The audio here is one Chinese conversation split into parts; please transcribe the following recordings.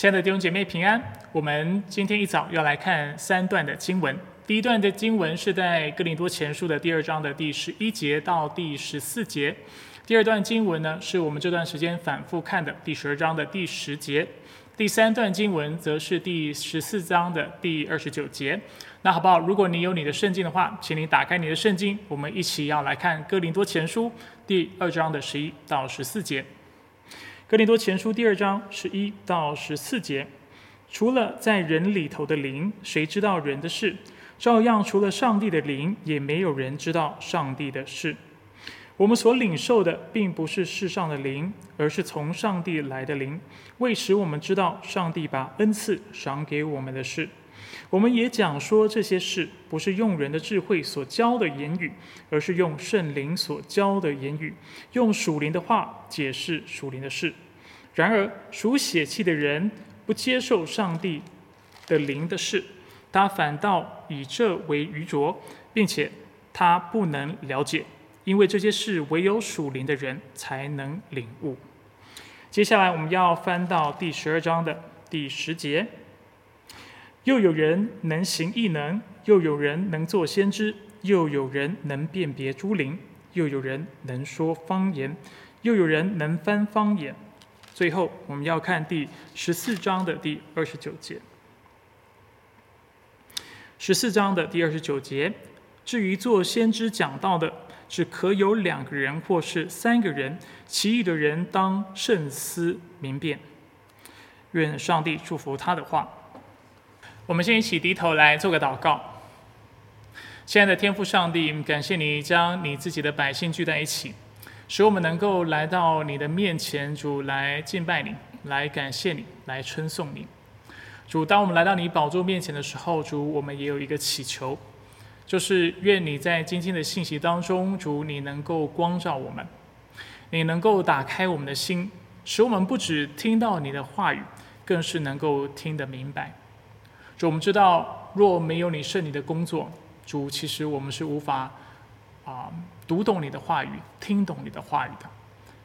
亲爱的弟兄姐妹平安，我们今天一早要来看三段的经文。第一段的经文是在哥林多前书的2章的第11节到第14节。第二段经文呢，是我们这段时间反复看的第12章的第10节。第三段经文则是第14章的第29节。那好不好？如果你有你的圣经的话，请你打开你的圣经，我们一起要来看哥林多前书第2章的11到14节。哥林多前书2章11到14节，除了在人里头的灵，谁知道人的事？照样除了上帝的灵，也没有人知道上帝的事。我们所领受的并不是世上的灵，而是从上帝来的灵，为使我们知道上帝把恩赐赏给我们的事。我们也讲说这些事，不是用人的智慧所教的言语，而是用圣灵所教的言语，用属灵的话解释属灵的事。然而属血气的人不接受上帝的灵的事，他反倒以这为愚拙，并且他不能了解，因为这些事唯有属灵的人才能领悟。接下来我们要翻到第12章的第10节。又有人能行异能，又有人能做先知，又有人能辨别诸灵，又有人能说方言，又有人能翻方言。最后我们要看第14章的第29节。14章的第29节，至于做先知讲道的，只可有2个人或是3个人，其余的人当慎思明辨。愿上帝祝福他的话。我们先一起低头来做个祷告。亲爱的天父上帝，感谢你将你自己的百姓聚在一起，使我们能够来到你的面前，主，来敬拜你，来感谢你，来称颂你。主，当我们来到你宝座面前的时候，主，我们也有一个祈求，就是愿你在今天的信息当中，主，你能够光照我们，你能够打开我们的心，使我们不只听到你的话语，更是能够听得明白。主，我们知道若没有你圣灵的工作，主，其实我们是无法读懂你的话语，听懂你的话语的。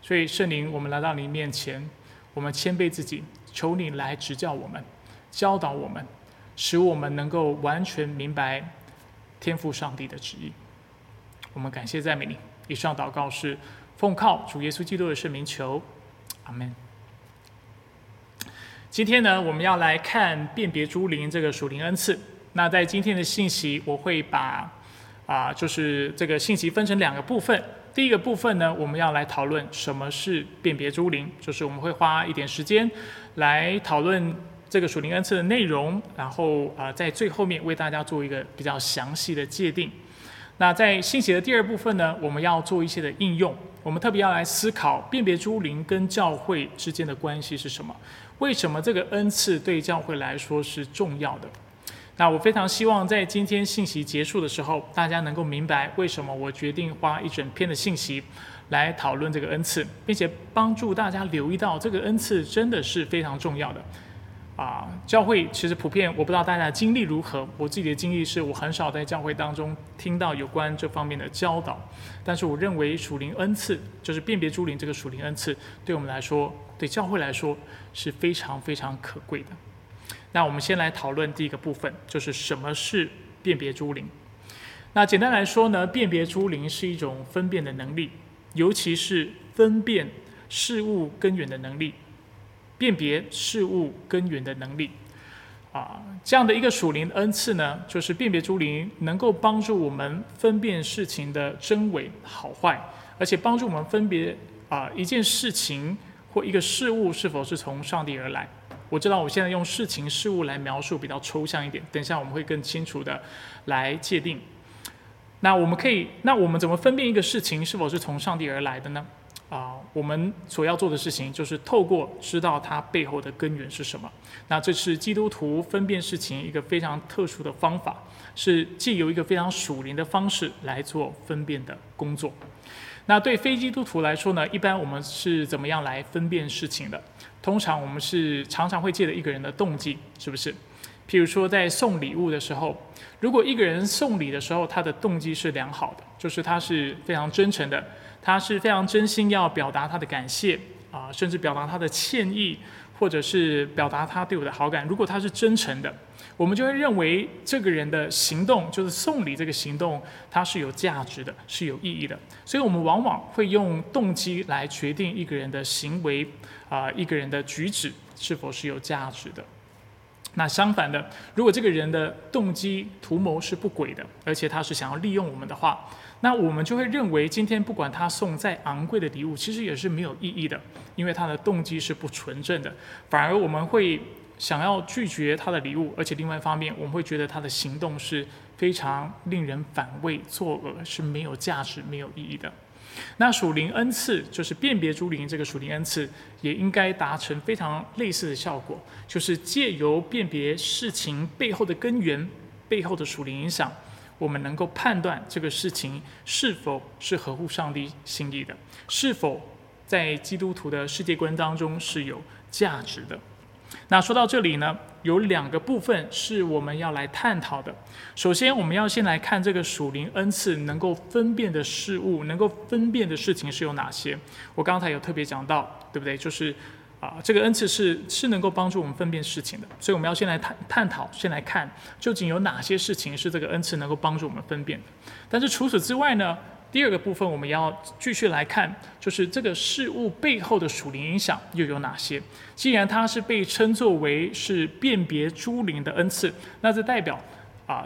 所以圣灵，我们来到你面前，我们谦卑自己，求你来指教我们，教导我们，使我们能够完全明白天父上帝的旨意。我们感谢赞美你。以上祷告是奉靠主耶稣基督的圣名求，阿们。今天呢，我们要来看辨别诸灵这个属灵恩赐。那在今天的信息，我会把就是这个信息分成2个部分。第一个部分呢，我们要来讨论什么是辨别诸灵，就是我们会花一点时间来讨论这个属灵恩赐的内容，然后在最后面为大家做一个比较详细的界定。那在信息的第2部分呢，我们要做一些的应用。我们特别要来思考辨别诸灵跟教会之间的关系是什么，为什么这个恩赐对教会来说是重要的。那我非常希望在今天信息结束的时候，大家能够明白为什么我决定花1整篇的信息来讨论这个恩赐，并且帮助大家留意到这个恩赐真的是非常重要的。教会其实普遍，我不知道大家的经历如何，我自己的经历是我很少在教会当中听到有关这方面的教导，但是我认为属灵恩赐，就是辨别诸灵这个属灵恩赐，对我们来说，对教会来说是非常非常可贵的。那我们先来讨论第一个部分，就是什么是辨别诸灵。那简单来说呢，辨别诸灵是一种分辨的能力，尤其是分辨事物根源的能力，辨别事物根源的能力。这样的一个属灵恩赐呢，就是辨别诸灵，能够帮助我们分辨事情的真伪好坏，而且帮助我们分别一件事情或一个事物是否是从上帝而来。我知道我现在用事情事物来描述比较抽象一点，等一下我们会更清楚的来界定。那我们怎么分辨一个事情是否是从上帝而来的呢？我们所要做的事情就是透过知道它背后的根源是什么。那这是基督徒分辨事情一个非常特殊的方法，是藉由一个非常属灵的方式来做分辨的工作。那对非基督徒来说呢，一般我们是怎么样来分辨事情的？通常我们是常常会借着一个人的动机，是不是？譬如说在送礼物的时候，如果一个人送礼的时候，他的动机是良好的，就是他是非常真诚的，他是非常真心要表达他的感谢，甚至表达他的歉意，或者是表达他对我的好感，如果他是真诚的，我们就会认为这个人的行动，就是送礼这个行动，它是有价值的，是有意义的。所以我们往往会用动机来决定一个人的行为，一个人的举止是否是有价值的。那相反的，如果这个人的动机图谋是不轨的，而且他是想要利用我们的话，那我们就会认为今天不管他送再昂贵的礼物，其实也是没有意义的，因为他的动机是不纯正的，反而我们会想要拒绝他的礼物。而且另外一方面，我们会觉得他的行动是非常令人反胃作恶，是没有价值没有意义的。那属灵恩赐，就是辨别诸灵这个属灵恩赐，也应该达成非常类似的效果，就是借由辨别事情背后的根源，背后的属灵影响，我们能够判断这个事情是否是合乎上帝心意的，是否在基督徒的世界观当中是有价值的。那说到这里呢，有两个部分是我们要来探讨的。首先，我们要先来看这个属灵恩赐能够分辨的事物，能够分辨的事情是有哪些。我刚才有特别讲到，对不对？就是这个恩赐是能够帮助我们分辨事情的，所以我们要先来探讨，先来看究竟有哪些事情是这个恩赐能够帮助我们分辨的。但是除此之外呢，第二个部分我们要继续来看，就是这个事物背后的属灵影响又有哪些。既然它是被称作为是辨别诸灵的恩赐，那这代表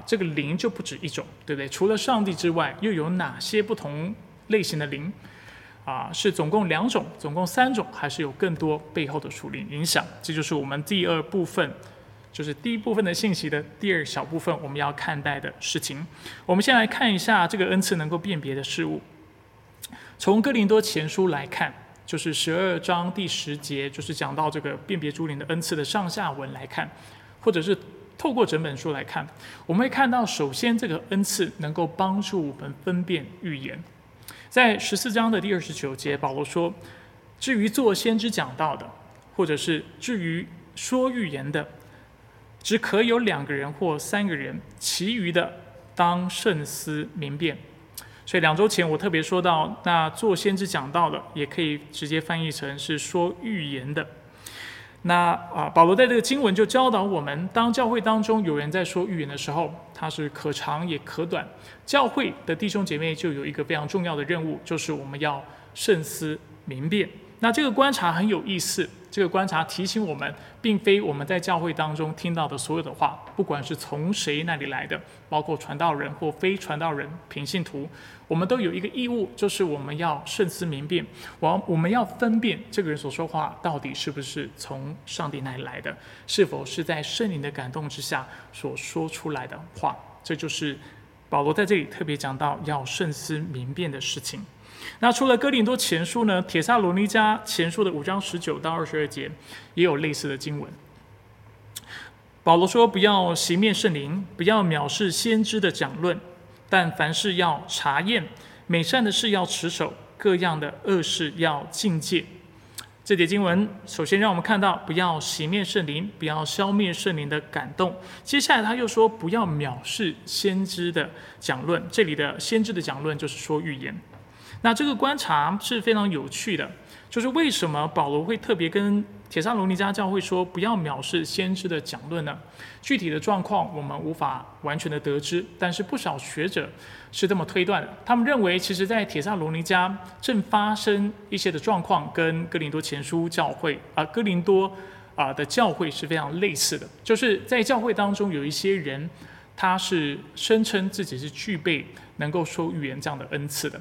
这个灵就不止一种，对不对？除了上帝之外，又有哪些不同类型的灵？是总共两种，总共三种，还是有更多背后的属灵影响？这就是我们第二部分，就是第一部分的信息的第二小部分，我们要看待的事情。我们先来看一下这个恩赐能够辨别的事物。从哥林多前书来看，就是12章第10节，就是讲到这个辨别诸灵的恩赐的上下文来看，或者是透过整本书来看，我们会看到，首先这个恩赐能够帮助我们分辨预言。在14章的第29节，保罗说：“至于做先知讲道的，或者是至于说预言的，只可有2个人或3个人，其余的当慎思明辨。”所以2周前我特别说到，那做先知讲道的，也可以直接翻译成是说预言的。那保罗在这个经文就教导我们，当教会当中有人在说预言的时候，它是可长也可短。教会的弟兄姐妹就有一个非常重要的任务，就是我们要慎思明辨。那这个观察很有意思，这个观察提醒我们，并非我们在教会当中听到的所有的话，不管是从谁那里来的，包括传道人或非传道人、平信徒，我们都有一个义务，就是我们要慎思明辨，我们要分辨这个人所说话到底是不是从上帝那里来的，是否是在圣灵的感动之下所说出来的话。这就是保罗在这里特别讲到要慎思明辨的事情。那除了哥林多前书呢，帖撒罗尼迦前书的5章19到22节也有类似的经文。保罗说：“不要熄灭圣灵，不要藐视先知的讲论，但凡事要查验，美善的事要持守，各样的恶事要禁戒。”这节经文首先让我们看到，不要熄灭圣灵，不要消灭圣灵的感动。接下来他又说，不要藐视先知的讲论。这里的先知的讲论就是说预言。那这个观察是非常有趣的，就是为什么保罗会特别跟帖撒罗尼迦教会说不要藐视先知的讲论呢？具体的状况我们无法完全的得知，但是不少学者是这么推断的。他们认为，其实在帖撒罗尼迦正发生一些的状况跟哥林多前书教会哥林多的教会是非常类似的，就是在教会当中有一些人，他是声称自己是具备能够说预言这样的恩赐的，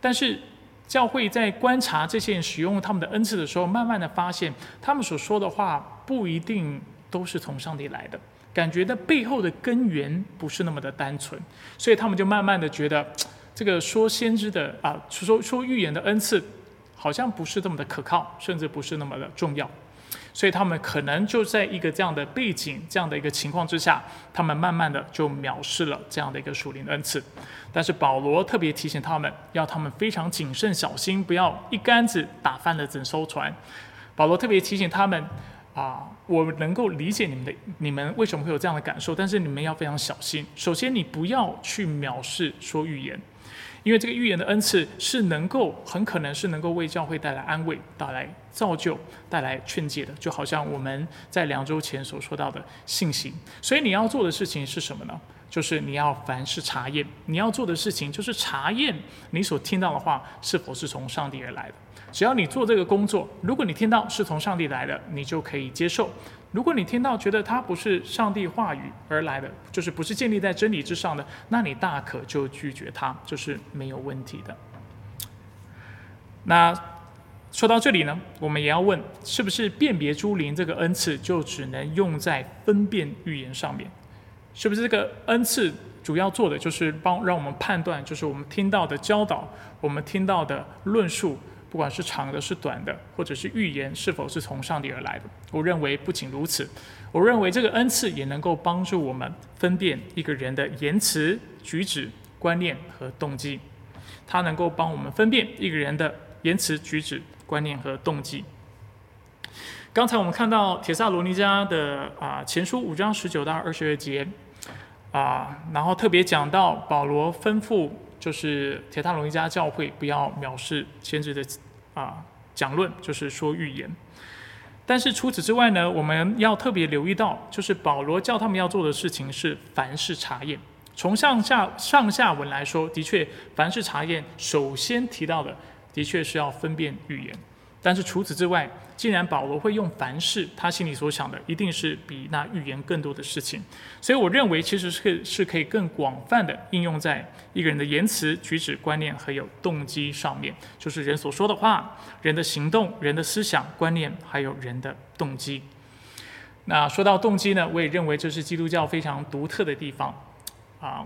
但是教会在观察这些人使用他们的恩赐的时候，慢慢的发现他们所说的话不一定都是从上帝来的，感觉到背后的根源不是那么的单纯，所以他们就慢慢的觉得这个说先知的说预言的恩赐好像不是这么的可靠，甚至不是那么的重要。所以他们可能就在一个这样的背景，这样的一个情况之下，他们慢慢的就藐视了这样的一个属灵的恩赐。但是保罗特别提醒他们，要他们非常谨慎小心，不要一竿子打翻了整艘船。保罗特别提醒他们我能够理解你们为什么会有这样的感受，但是你们要非常小心。首先，你不要去藐视说预言，因为这个预言的恩赐是能够，很可能是能够为教会带来安慰、带来造就、带来劝诫的，就好像我们在2周前所说到的信心。所以你要做的事情是什么呢？就是你要凡事查验，你要做的事情就是查验你所听到的话是否是从上帝而来的。只要你做这个工作，如果你听到是从上帝来的，你就可以接受；如果你听到觉得它不是上帝话语而来的，就是不是建立在真理之上的，那你大可就拒绝它，就是没有问题的。那说到这里呢，我们也要问，是不是辨别诸灵这个恩赐就只能用在分辨预言上面？是不是这个恩赐主要做的就是让我们判断，就是我们听到的教导，我们听到的论述，不管是长的是短的，或者是预言，是否是从上帝而来的？我认为不仅如此，我认为这个恩赐也能够帮助我们分辨一个人的言辞、举止、观念和动机。它能够帮我们分辨一个人的言辞、举止、观念和动机。刚才我们看到帖撒罗尼迦的前书5章19到22节，然后特别讲到保罗吩咐，就是帖撒罗尼迦教会不要藐视先知的讲论，就是说预言。但是除此之外呢，我们要特别留意到，就是保罗叫他们要做的事情是凡事查验。从上下文来说，的确凡事查验首先提到的，的确是要分辨预言。但是除此之外，既然保罗会用凡事，他心里所想的一定是比那预言更多的事情。所以我认为其实是可以更广泛的应用在一个人的言辞、举止、观念还有动机上面，就是人所说的话、人的行动、人的思想、观念还有人的动机。那说到动机呢，我也认为这是基督教非常独特的地方。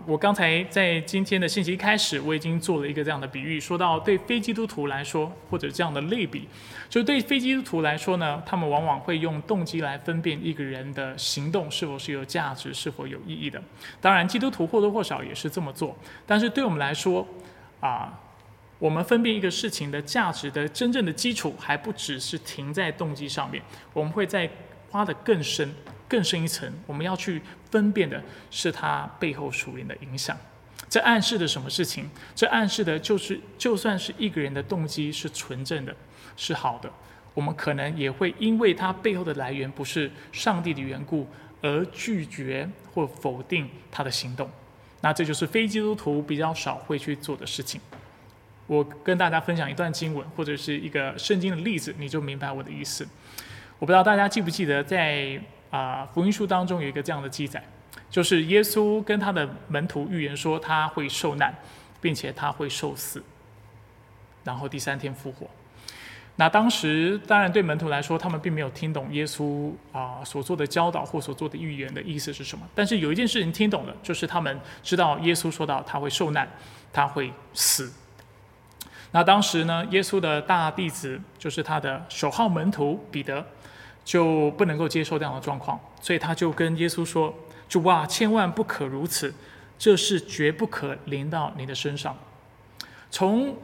我刚才在今天的信息一开始，我已经做了一个这样的比喻，说到对非基督徒来说，或者这样的类比，就是对非基督徒来说呢，他们往往会用动机来分辨一个人的行动是否是有价值、是否有意义的。当然，基督徒或多或少也是这么做，但是对我们来说，我们分辨一个事情的价值的真正的基础，还不只是停在动机上面，我们会再挖得更深一层，我们要去分辨的是它背后属灵的影响。这暗示的什么事情？这暗示的就是，就算是一个人的动机是纯正的，是好的，我们可能也会因为它背后的来源不是上帝的缘故，而拒绝或否定他的行动。那这就是非基督徒比较少会去做的事情。我跟大家分享一段经文，或者是一个圣经的例子，你就明白我的意思。我不知道大家记不记得，在福音书当中有一个这样的记载，就是耶稣跟他的门徒预言说他会受难，并且他会受死，然后第3天复活。那当时当然对门徒来说，他们并没有听懂耶稣所做的教导或所做的预言的意思是什么，但是有一件事情听懂了，就是他们知道耶稣说到他会受难，他会死。那当时呢，耶稣的大弟子，就是他的首号门徒彼得，就不能够接受这样的状况，所以他就跟耶稣说：“主啊，千万不可如此，这事绝不可临到你的身上。”从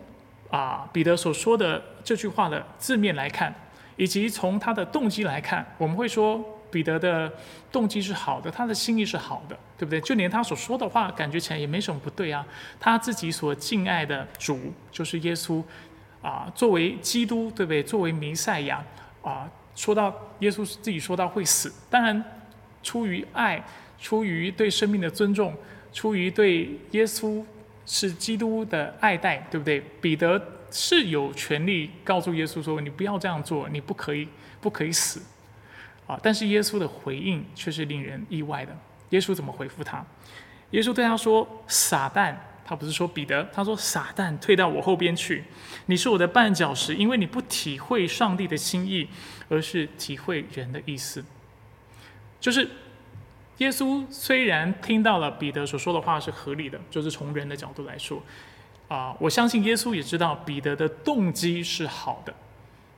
彼得所说的这句话的字面来看，以及从他的动机来看，我们会说彼得的动机是好的，他的心意是好的，对不对？就连他所说的话，感觉起来也没什么不对啊。他自己所敬爱的主就是耶稣，作为基督，对不对？作为弥赛亚，说到耶稣自己说到会死，当然出于爱，出于对生命的尊重，出于对耶稣是基督的爱戴，对不对？彼得是有权利告诉耶稣说：“你不要这样做，你不可以死。”但是耶稣的回应却是令人意外的。耶稣怎么回复他？耶稣对他说：“撒旦。”他不是说彼得，他说：“撒旦，退到我后边去！你是我的绊脚石，因为你不体会上帝的心意，而是体会人的意思。”就是耶稣虽然听到了彼得所说的话是合理的，就是从人的角度来说，我相信耶稣也知道彼得的动机是好的，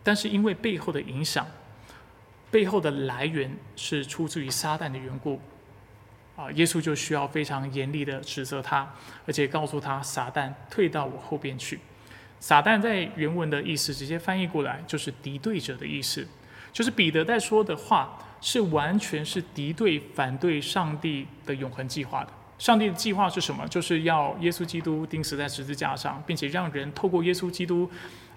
但是因为背后的影响，背后的来源是出自于撒旦的缘故，耶稣就需要非常严厉的指责他，而且告诉他：“撒旦，退到我后边去。”撒旦在原文的意思直接翻译过来就是敌对者的意思，就是彼得在说的话是完全是敌对、反对上帝的永恒计划的，上帝的计划是什么？就是要耶稣基督钉死在十字架上，并且让人透过耶稣基督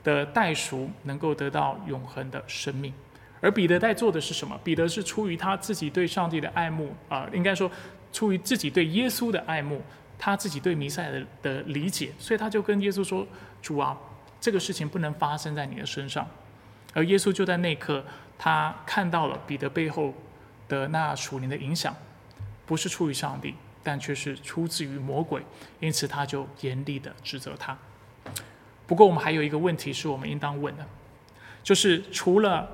的代赎能够得到永恒的生命。而彼得在做的是什么？彼得是出于他自己对上帝的爱慕，应该说出于自己对耶稣的爱慕，他自己对弥赛亚的理解，所以他就跟耶稣说：主啊，这个事情不能发生在你的身上。而耶稣就在那一刻，他看到了彼得背后的那属灵的影响，不是出于上帝，但却是出自于魔鬼，因此他就严厉地指责他。不过我们还有一个问题是我们应当问的，就是除了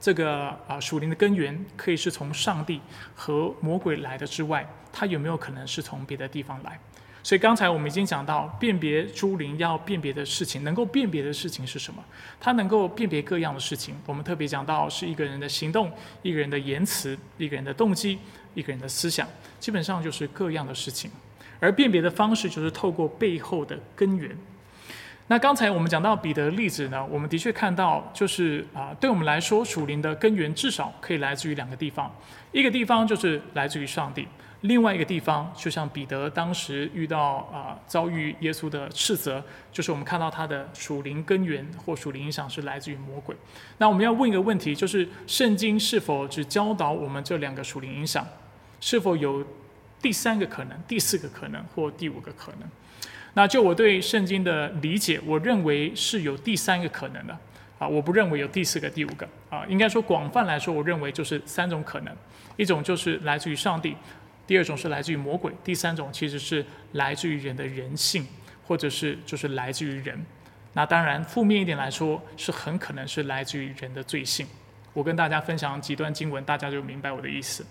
这个属灵的根源可以是从上帝和魔鬼来的之外，它有没有可能是从别的地方来？所以刚才我们已经讲到，辨别诸灵要辨别的事情，能够辨别的事情是什么？它能够辨别各样的事情。我们特别讲到是一个人的行动、一个人的言辞、一个人的动机、一个人的思想，基本上就是各样的事情。而辨别的方式就是透过背后的根源。那刚才我们讲到彼得的例子呢，我们的确看到就是对我们来说，属灵的根源至少可以来自于两个地方，一个地方就是来自于上帝。另外一个地方，就像彼得当时遇到遭遇耶稣的斥责，就是我们看到他的属灵根源或属灵影响是来自于魔鬼。那我们要问一个问题，就是圣经是否只教导我们这两个属灵影响，是否有第三个可能、第四个可能或第五个可能？那就我对圣经的理解，我认为是有第三个可能的我不认为有第四个、第五个应该说广泛来说，我认为就是三种可能，一种就是来自于上帝。第二种是来自于魔鬼，第三种其实是来自于人的人性，或者是就是来自于人。那当然，负面一点来说，是很可能是来自于人的罪性。我跟大家分享几段经文，大家就明白我的意思。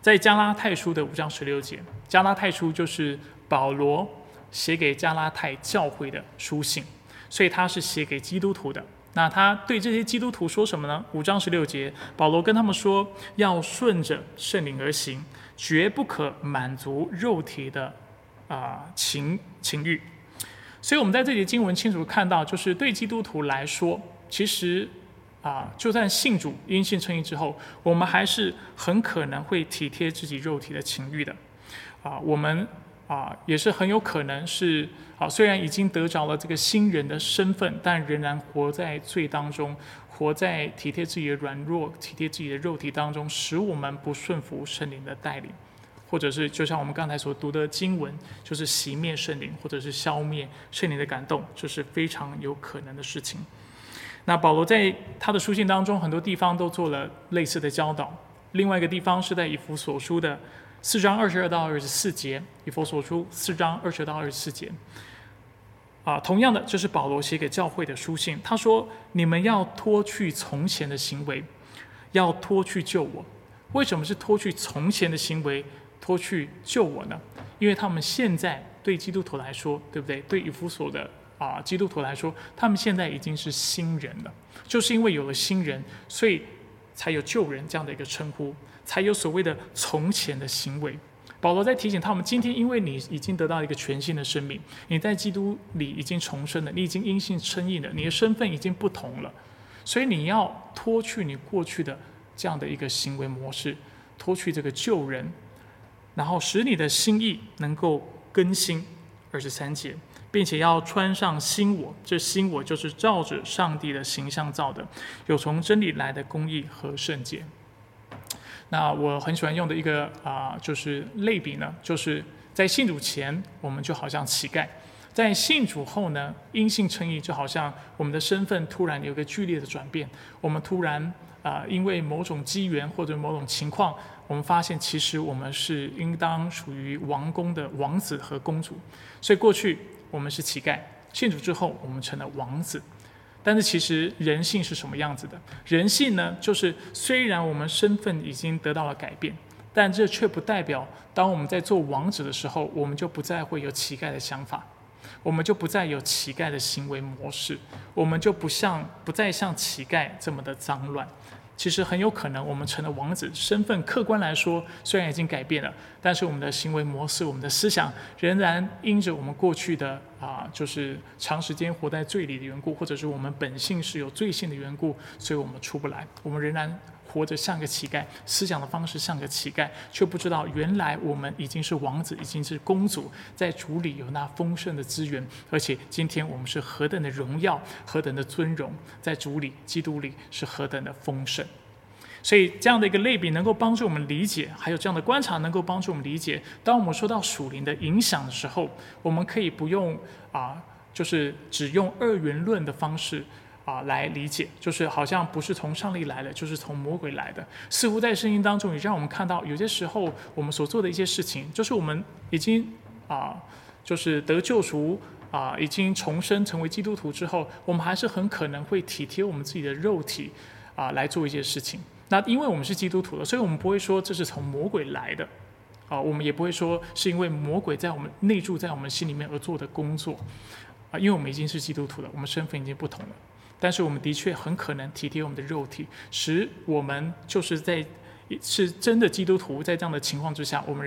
在加拉太书的5章16节，加拉太书就是保罗写给加拉太教会的书信，所以他是写给基督徒的。那他对这些基督徒说什么呢？5章16节，保罗跟他们说，要顺着圣灵而行，绝不可满足肉体的情欲。所以我们在这里经文清楚看到，就是对基督徒来说，其实就算信主因信称义之后，我们还是很可能会体贴自己肉体的情欲的。我们也是很有可能是虽然已经得着了这个新人的身份，但仍然活在罪当中，活在体贴自己的软弱、体贴自己的肉体当中，使我们不顺服圣灵的带领，或者是就像我们刚才所读的经文，就是熄灭圣灵，或者是消灭圣灵的感动，这是非常有可能的事情。那保罗在他的书信当中，很多地方都做了类似的教导。另外一个地方是在以弗所书的4章22到24节，以弗所书4章22到24节同样的，这是保罗写给教会的书信。他说：“你们要脱去从前的行为，要脱去旧我。”为什么是脱去从前的行为，脱去旧我呢？因为他们现在对基督徒来说，对不对？对以弗所的基督徒来说，他们现在已经是新人了。就是因为有了新人，所以才有旧人这样的一个称呼，才有所谓的从前的行为。保罗在提醒他们，今天因为你已经得到一个全新的生命，你在基督里已经重生了，你已经因信称义了，你的身份已经不同了，所以你要脱去你过去的这样的一个行为模式，脱去这个旧人，然后使你的心意能够更新23节，并且要穿上新我，这新我就是照着上帝的形象造的，有从真理来的公义和圣洁。那我很喜欢用的一个就是类比呢，就是在信主前我们就好像乞丐，在信主后呢，因信称义就好像我们的身份突然有一个剧烈的转变，我们突然因为某种机缘或者某种情况，我们发现其实我们是应当属于王宫的王子和公主。所以过去我们是乞丐，信主之后我们成了王子。但是其实人性是什么样子的？人性呢，就是虽然我们身份已经得到了改变，但这却不代表当我们在做王子的时候，我们就不再会有乞丐的想法，我们就不再有乞丐的行为模式，我们就不再像乞丐这么的脏乱。其实很有可能我们成了王子，身份客观来说虽然已经改变了，但是我们的行为模式、我们的思想仍然因着我们过去的就是长时间活在罪里的缘故，或者是我们本性是有罪性的缘故，所以我们出不来，我们仍然活着像个乞丐，思想的方式像个乞丐，却不知道原来我们已经是王子，已经是公主，在主里有那丰盛的资源，而且今天我们是何等的荣耀，何等的尊荣，在主里基督里是何等的丰盛。所以这样的一个类比能够帮助我们理解，还有这样的观察能够帮助我们理解，当我们说到属灵的影响的时候，我们可以不用就是只用二元论的方式来理解，就是好像不是从上帝来的，就是从魔鬼来的。似乎在圣经当中也让我们看到，有些时候我们所做的一些事情，就是我们已经就是得救赎已经重生成为基督徒之后，我们还是很可能会体贴我们自己的肉体来做一些事情。那因为我们是基督徒的，所以我们不会说这是从魔鬼来的我们也不会说是因为魔鬼在我们内住在我们心里面而做的工作因为我们已经是基督徒了，我们身份已经不同了。但是我们的确很可能体贴我们的肉体，使我们就是在是真的基督徒，在这样的情况之下，我们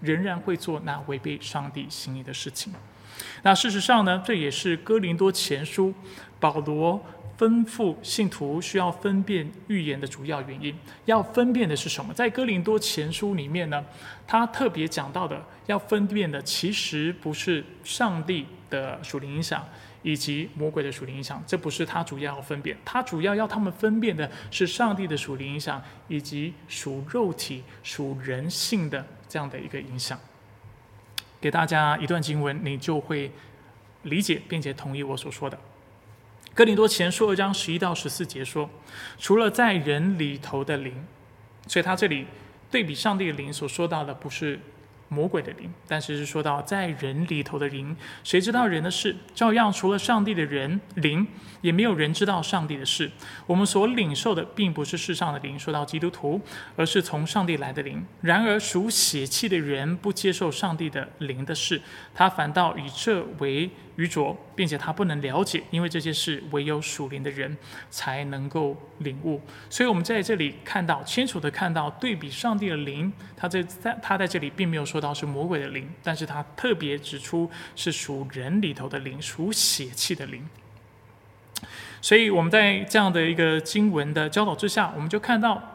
仍然会做那违背上帝心意的事情。那事实上呢，这也是哥林多前书保罗吩咐信徒需要分辨预言的主要原因。要分辨的是什么？在哥林多前书里面呢，他特别讲到的要分辨的其实不是上帝的属灵影响以及魔鬼的属灵影响，这不是他主要要分辨，他主要要他们分辨的是上帝的属灵影响以及属肉体属人性的这样的一个影响。给大家一段经文，你就会理解并且同意我所说的。哥林多前书2章11到14节说，除了在人里头的灵，所以他这里对比上帝的灵所说到的不是魔鬼的灵，但是是说到在人里头的灵，谁知道人的事？照样除了上帝的人灵，也没有人知道上帝的事。我们所领受的并不是世上的灵，说到基督徒，而是从上帝来的灵。然而属血气的人不接受上帝的灵的事，他反倒以这为愚拙，并且他不能了解，因为这些事唯有属灵的人才能够领悟。所以我们在这里看到，清楚的看到，对比上帝的灵，他在这里并没有说到是魔鬼的灵，但是他特别指出是属人里头的灵，属血气的灵。所以我们在这样的一个经文的教导之下，我们就看到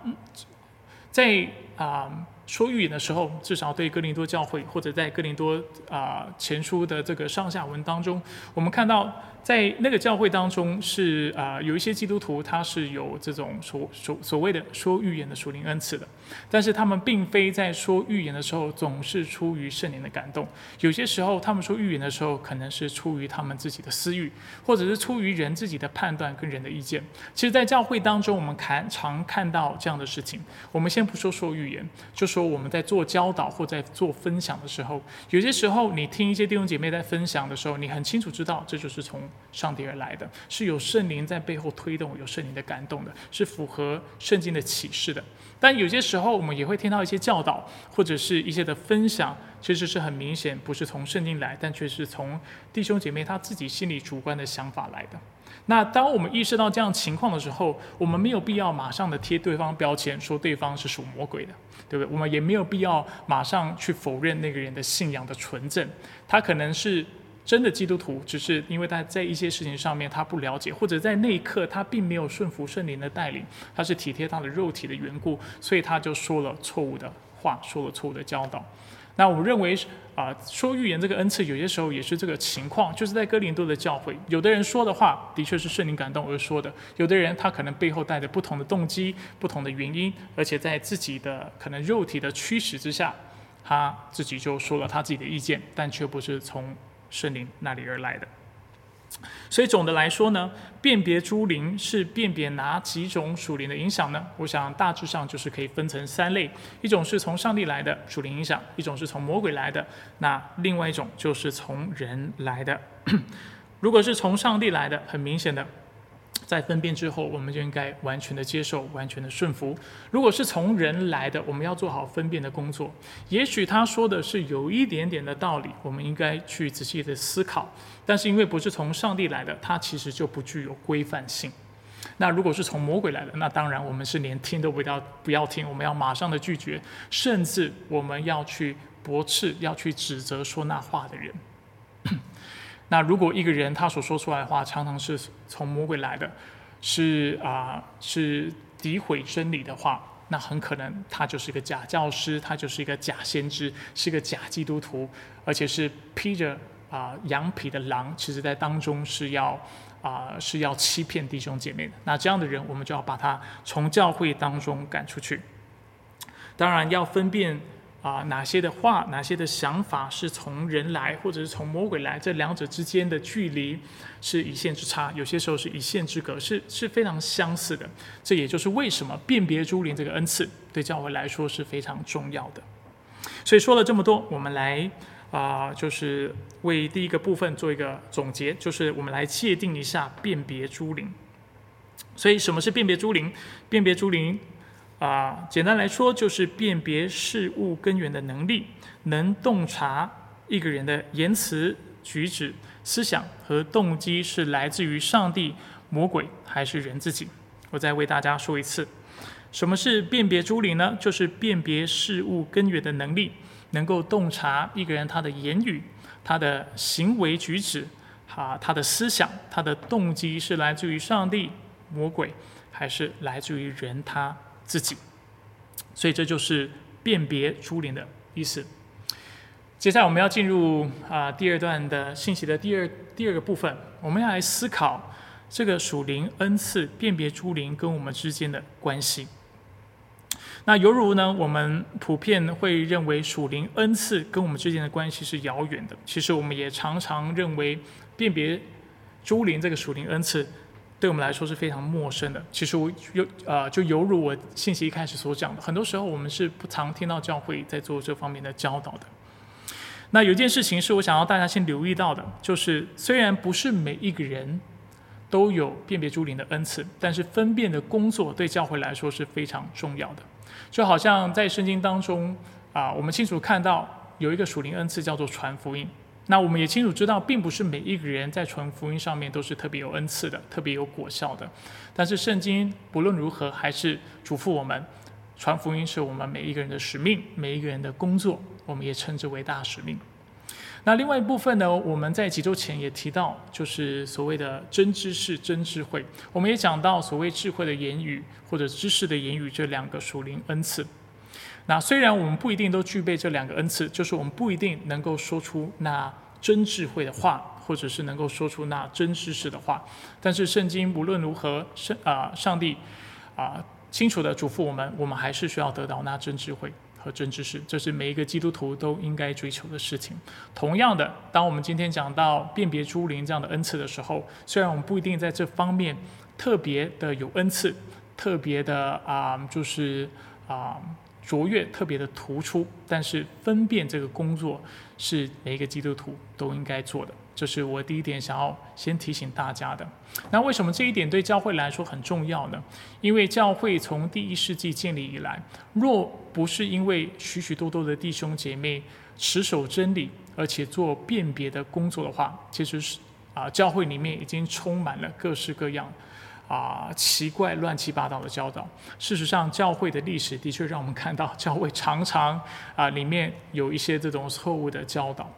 在说预言的时候，至少对哥林多教会或者在哥林多前书的这个上下文当中，我们看到在那个教会当中是有一些基督徒他是有这种 所谓的说预言的属灵恩赐的，但是他们并非在说预言的时候总是出于圣灵的感动。有些时候他们说预言的时候可能是出于他们自己的私欲，或者是出于人自己的判断跟人的意见。其实在教会当中我们常看到这样的事情。我们先不说预言，就说我们在做教导或在做分享的时候，有些时候你听一些弟兄姐妹在分享的时候，你很清楚知道这就是从上帝而来的，是有圣灵在背后推动，有圣灵的感动的，是符合圣经的启示的。但有些时候我们也会听到一些教导或者是一些的分享，其实是很明显不是从圣经来，但却是从弟兄姐妹他自己心里主观的想法来的。那当我们意识到这样情况的时候，我们没有必要马上的贴对方标签，说对方是属魔鬼的，对不对？我们也没有必要马上去否认那个人的信仰的纯正，他可能是真的基督徒，只是因为他在一些事情上面他不了解，或者在那一刻他并没有顺服圣灵的带领，他是体贴他的肉体的缘故，所以他就说了错误的话，说了错误的教导。那我认为说预言这个恩赐有些时候也是这个情况，就是在哥林多的教会，有的人说的话的确是圣灵感动而说的，有的人他可能背后带着不同的动机，不同的原因，而且在自己的可能肉体的驱使之下，他自己就说了他自己的意见，但却不是从圣灵那里而来的。所以总的来说呢，辨别诸灵是辨别哪几种属灵的影响呢？我想大致上就是可以分成三类，一种是从上帝来的属灵影响，一种是从魔鬼来的，那另外一种就是从人来的。如果是从上帝来的，很明显的在分辨之后，我们就应该完全的接受，完全的顺服。如果是从人来的，我们要做好分辨的工作。也许他说的是有一点点的道理，我们应该去仔细的思考，但是因为不是从上帝来的，它其实就不具有规范性。那如果是从魔鬼来的，那当然我们是连听都不要听，我们要马上的拒绝，甚至我们要去驳斥，要去指责说那话的人。那如果一个人他所说出来的话常常是从魔鬼来的，是诋毁真理的话，那很可能他就是一个假教师，他就是一个假先知，是一个假基督徒，而且是披着羊皮的狼，其实在当中是要欺骗弟兄姐妹的。那这样的人，我们就要把他从教会当中赶出去。当然要分辨哪些的话，哪些的想法是从人来，或者是从魔鬼来，这两者之间的距离是一线之差，有些时候是一线之隔，是非常相似的。这也就是为什么辨别诸灵这个恩赐对教会来说是非常重要的。所以说了这么多，我们来就是为第一个部分做一个总结，就是我们来界定一下辨别诸灵。所以什么是辨别诸灵？辨别诸灵简单来说就是辨别事物根源的能力，能洞察一个人的言辞、举止、思想和动机是来自于上帝、魔鬼还是人自己。我再为大家说一次，什么是辨别诸灵呢？就是辨别事物根源的能力，能够洞察一个人他的言语、他的行为举止、他的思想、他的动机是来自于上帝、魔鬼还是来自于人他自己。所以这就是辨别诸灵的意思。接下来我们要进入第二段的信息的第二个部分，我们要来思考这个属灵恩赐辨别诸灵跟我们之间的关系。那犹如呢，我们普遍会认为属灵恩赐跟我们之间的关系是遥远的，其实我们也常常认为辨别诸灵这个属灵恩赐对我们来说是非常陌生的。其实就犹如我信息一开始所讲的，很多时候我们是不常听到教会在做这方面的教导的。那有一件事情是我想要大家先留意到的，就是虽然不是每一个人都有辨别诸灵的恩赐，但是分辨的工作对教会来说是非常重要的。就好像在圣经当中我们清楚看到有一个属灵恩赐叫做传福音，那我们也清楚知道并不是每一个人在传福音上面都是特别有恩赐的，特别有果效的，但是圣经不论如何还是嘱咐我们，传福音是我们每一个人的使命，每一个人的工作，我们也称之为大使命。那另外一部分呢，我们在几周前也提到，就是所谓的真知识、真智慧，我们也讲到所谓智慧的言语或者知识的言语这两个属灵恩赐。那虽然我们不一定都具备这两个恩赐，就是我们不一定能够说出那真智慧的话，或者是能够说出那真知识的话，但是圣经无论如何上帝清楚的嘱咐我们，我们还是需要得到那真智慧和真知识，这是每一个基督徒都应该追求的事情。同样的，当我们今天讲到辨别诸灵这样的恩赐的时候，虽然我们不一定在这方面特别的有恩赐，特别的卓越，特别的突出，但是分辨这个工作是每一个基督徒都应该做的，这是我第一点想要先提醒大家的。那为什么这一点对教会来说很重要呢？因为教会从第一世纪建立以来，若不是因为许多的弟兄姐妹持守真理而且做辨别的工作的话，其实教会里面已经充满了各式各样奇怪乱七八糟的教导。事实上教会的历史的确让我们看到，教会常常里面有一些这种错误的教导，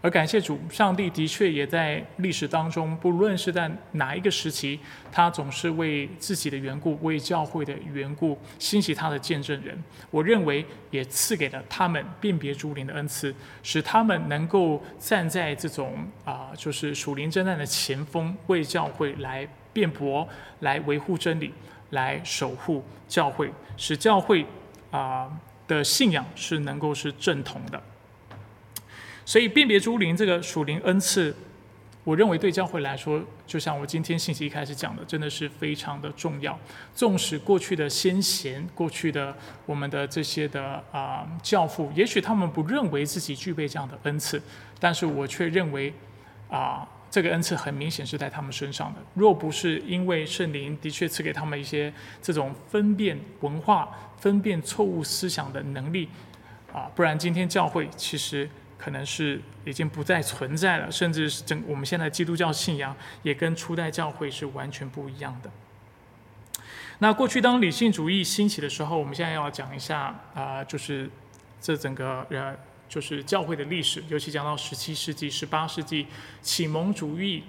而感谢主，上帝的确也在历史当中，不论是在哪一个时期，他总是为自己的缘故，为教会的缘故兴起他的见证人，我认为也赐给了他们辨别诸灵的恩赐，使他们能够站在这种就是属灵征战的前锋，为教会来辩驳，来维护真理，来守护教会，使教会的信仰是能够是正统的。所以辨别诸灵这个属灵恩赐，我认为对教会来说，就像我今天信息一开始讲的，真的是非常的重要。纵使过去的先贤，过去的我们的这些的教父，也许他们不认为自己具备这样的恩赐，但是我却认为这个恩赐很明显是在他们身上的。若不是因为圣灵的确赐给他们一些这种分辨文化、分辨错误思想的能力不然今天教会其实可能是已经不再存在了，甚至我们现在基督教信仰也跟初代教会是完全不一样的。那过去当理性主义兴起的时候，我们现在要讲一下就是这整个就是教会的历史，尤其讲到17世纪、18世纪启蒙主义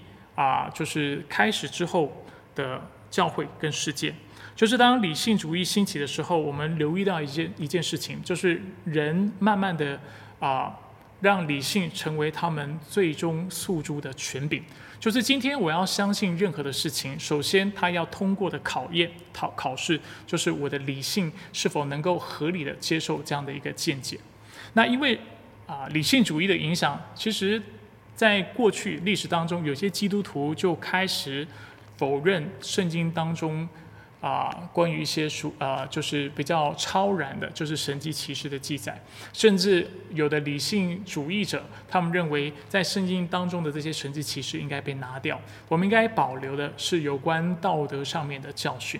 就是开始之后的教会跟世界。就是当理性主义兴起的时候，我们留意到一件事情，就是人慢慢的让理性成为他们最终诉诸的权柄。就是今天我要相信任何的事情，首先它要通过的考试，就是我的理性是否能够合理的接受这样的一个见解。那因为理性主义的影响，其实在过去历史当中，有些基督徒就开始否认圣经当中关于一些就是比较超然的，就是神迹奇事的记载，甚至有的理性主义者，他们认为在圣经当中的这些神迹奇事应该被拿掉，我们应该保留的是有关道德上面的教训。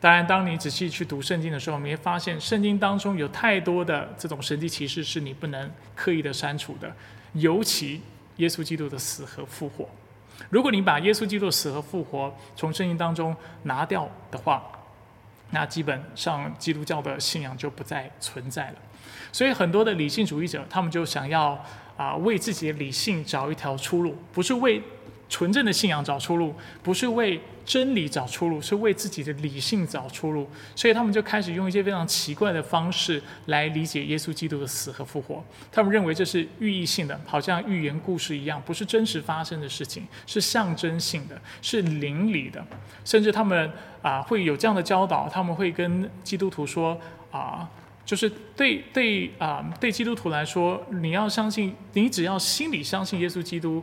当然，当你仔细去读圣经的时候，你会发现圣经当中有太多的这种神迹奇事是你不能刻意的删除的，尤其耶稣基督的死和复活。如果你把耶稣基督的死和复活从圣经当中拿掉的话，那基本上基督教的信仰就不再存在了。所以很多的理性主义者，他们就想要为自己的理性找一条出路，不是为纯正的信仰找出路，不是为真理找出路，是为自己的理性找出路。所以他们就开始用一些非常奇怪的方式来理解耶稣基督的死和复活，他们认为这是寓意性的，好像寓言故事一样，不是真实发生的事情，是象征性的，是灵里的。甚至他们会有这样的教导，他们会跟基督徒说就是对基督徒来说，你要相信，你只要心里相信耶稣基督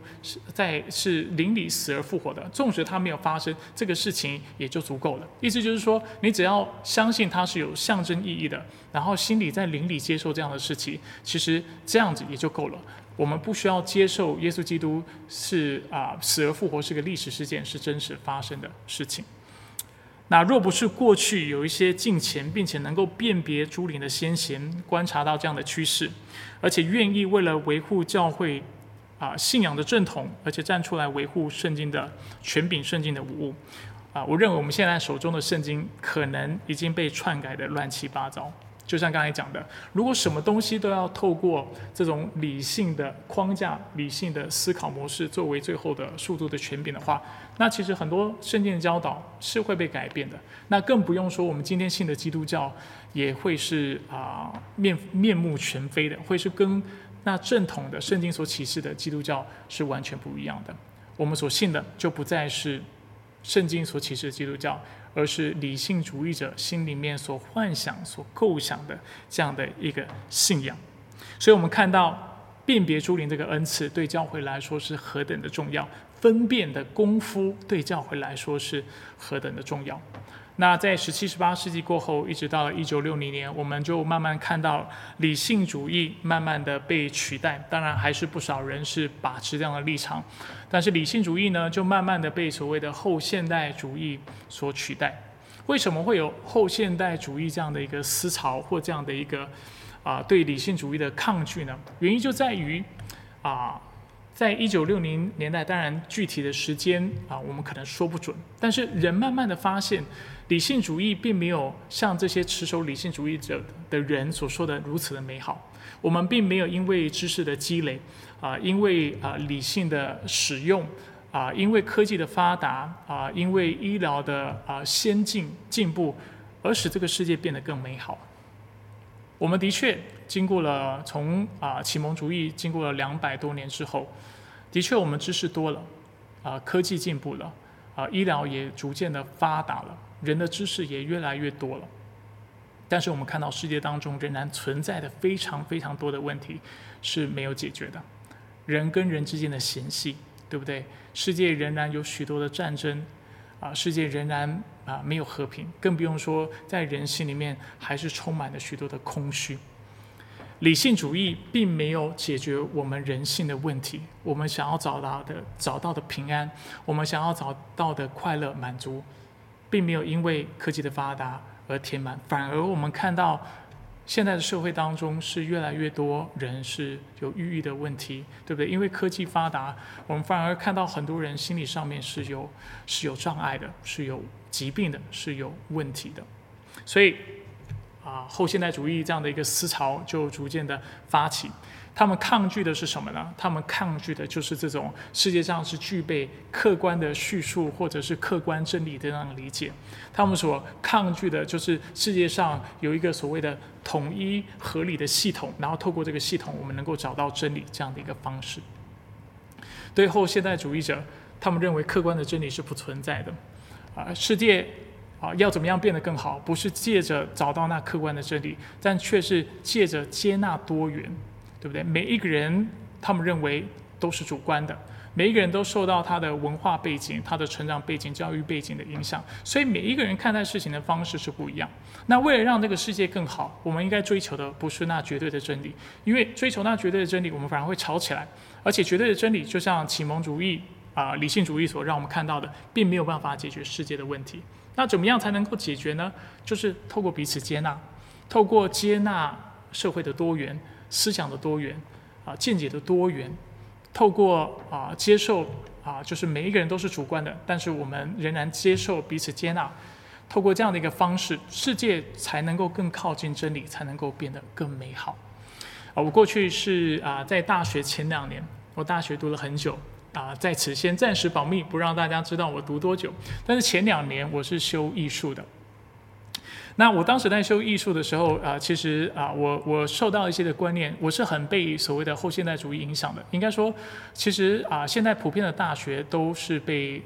是灵里死而复活的，纵使他没有发生，这个事情也就足够了。意思就是说，你只要相信他是有象征意义的，然后心里在灵里接受这样的事情，其实这样子也就够了。我们不需要接受耶稣基督是死而复活是个历史事件，是真实发生的事情。那若不是过去有一些近前并且能够辨别诸灵的先贤观察到这样的趋势，而且愿意为了维护教会信仰的正统，而且站出来维护圣经的权柄、圣经的无误，我认为我们现在手中的圣经可能已经被篡改的乱七八糟。就像刚才讲的，如果什么东西都要透过这种理性的框架、理性的思考模式作为最后的速度的权柄的话，那其实很多圣经的教导是会被改变的。那更不用说我们今天信的基督教也会是面目全非的，会是跟那正统的圣经所启示的基督教是完全不一样的。我们所信的就不再是圣经所启示的基督教，而是理性主义者心里面所幻想、所构想的这样的一个信仰。所以我们看到辨别诸灵这个恩赐对教会来说是何等的重要，分辨的功夫对教会来说是何等的重要。那在17、18世纪过后，一直到了1960年，我们就慢慢看到理性主义慢慢的被取代。当然还是不少人是把持这样的立场，但是理性主义呢，就慢慢的被所谓的后现代主义所取代。为什么会有后现代主义这样的一个思潮，或这样的一个对理性主义的抗拒呢？原因就在于在1960年代，当然具体的时间我们可能说不准，但是人慢慢的发现，理性主义并没有像这些持守理性主义者的人所说的如此的美好。我们并没有因为知识的积累，因为理性的使用，因为科技的发达，因为医疗的先进进步，而使这个世界变得更美好。我们的确经过了从启蒙主义经过了200多年之后，的确我们知识多了，科技进步了，医疗也逐渐的发达了，人的知识也越来越多了。但是我们看到世界当中仍然存在的非常非常多的问题是没有解决的，人跟人之间的嫌隙，对不对？世界仍然有许多的战争，世界仍然没有和平，更不用说在人心里面还是充满了许多的空虚。理性主义并没有解决我们人性的问题，我们想要找到的平安，我们想要找到的快乐满足，并没有因为科技的发达而填满。反而我们看到现在的社会当中是越来越多人是有抑郁的问题，对不对？因为科技发达，我们反而看到很多人心理上面是有障碍的，是有疾病的，是有问题的。所以后现代主义这样的一个思潮就逐渐的发起。他们抗拒的是什么呢？他们抗拒的就是这种世界上是具备客观的叙述或者是客观真理的那种理解。他们所抗拒的就是世界上有一个所谓的统一合理的系统，然后透过这个系统我们能够找到真理这样的一个方式。对后现代主义者，他们认为客观的真理是不存在的，世界要怎么样变得更好，不是借着找到那客观的真理，但却是借着接纳多元，对不对？每一个人，他们认为都是主观的，每一个人都受到他的文化背景、他的成长背景、教育背景的影响，所以每一个人看待事情的方式是不一样。那为了让这个世界更好，我们应该追求的不是那绝对的真理，因为追求那绝对的真理，我们反而会吵起来。而且绝对的真理，就像启蒙主义、理性主义所让我们看到的，并没有办法解决世界的问题。那怎么样才能够解决呢？就是透过彼此接纳，透过接纳社会的多元。思想的多元，见解的多元，透过接受就是每一个人都是主观的，但是我们仍然接受彼此接纳，透过这样的一个方式，世界才能够更靠近真理，才能够变得更美好。我过去是在大学前2年，我大学读了很久，在此先暂时保密，不让大家知道我读多久。但是前2年我是修艺术的。那我当时在修艺术的时候，其实我受到一些的观念，我是很被所谓的后现代主义影响的。应该说，其实现在普遍的大学都是被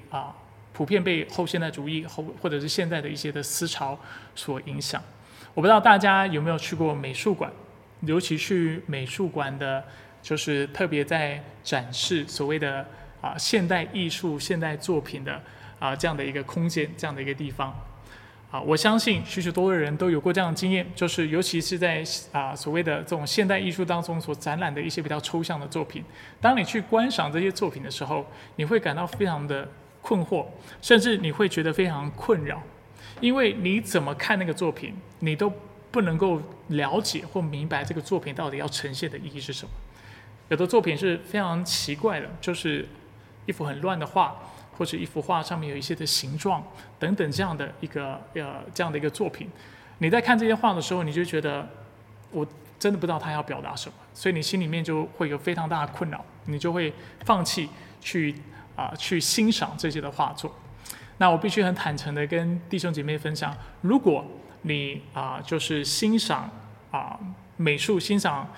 普遍被后现代主义或者是现在的一些的思潮所影响。我不知道大家有没有去过美术馆，尤其去美术馆的，就是特别在展示所谓的现代艺术、现代作品的这样的一个空间，这样的一个地方。我相信许许多多的人都有过这样的经验，就是尤其是在所谓的这种现代艺术当中所展览的一些比较抽象的作品，当你去观赏这些作品的时候，你会感到非常的困惑，甚至你会觉得非常困扰，因为你怎么看那个作品，你都不能够了解或明白这个作品到底要呈现的意义是什么。有的作品是非常奇怪的，就是一幅很乱的画，或者一幅画上面有一些的形状等等这样的一个作品，你在看这些画的时候，你就觉得我真的不知道他要表达什么，所以你心里面就会有非常大的困扰，你就会放弃去欣赏这些的画作。那我必须很坦诚的跟弟兄姐妹分享，如果你就是欣赏美术，欣赏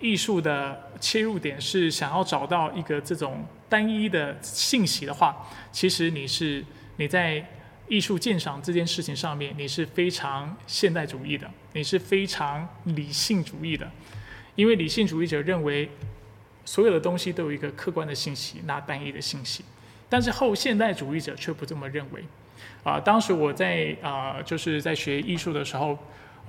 艺术的切入点是想要找到一个这种单一的信息的话，其实你在艺术鉴赏这件事情上面，你是非常现代主义的，你是非常理性主义的，因为理性主义者认为所有的东西都有一个客观的信息，那单一的信息。但是后现代主义者却不这么认为。当时我在就是在学艺术的时候，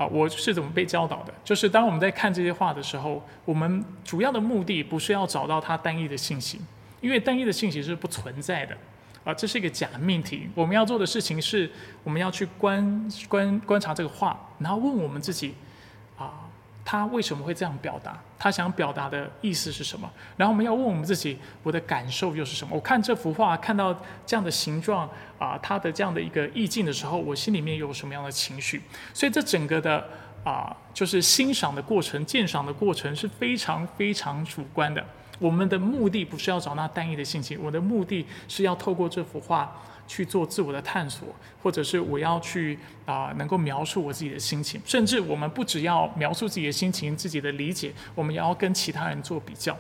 我是怎么被教导的，就是当我们在看这些画的时候，我们主要的目的不是要找到它单一的信息，因为单一的信息是不存在的，这是一个假命题。我们要做的事情是，我们要去观察这个画，然后问我们自己，他为什么会这样表达，他想表达的意思是什么。然后我们要问我们自己，我的感受又是什么，我看这幅画看到这样的形状，他的这样的一个意境的时候，我心里面有什么样的情绪。所以这整个的就是欣赏的过程、鉴赏的过程是非常非常主观的。我们的目的不是要找那单一的信息，我的目的是要透过这幅画去做自我的探索，或者是我要去能够描述我自己的心情，甚至我们不只要描述自己的心情、自己的理解，我们也要跟其他人做比较。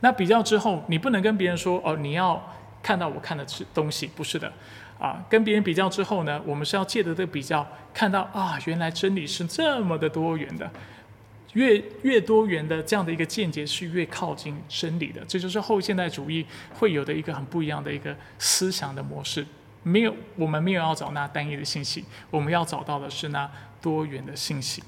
那比较之后，你不能跟别人说你要看到我看的东西，不是的。跟别人比较之后呢，我们是要借着这个比较看到原来真理是这么的多元的，越多元的这样的一个见解是越靠近真理的。这就是后现代主义会有的一个很不一样的一个思想的模式。我们没有要找那单一的信息，我们要找到的是那多元的信息。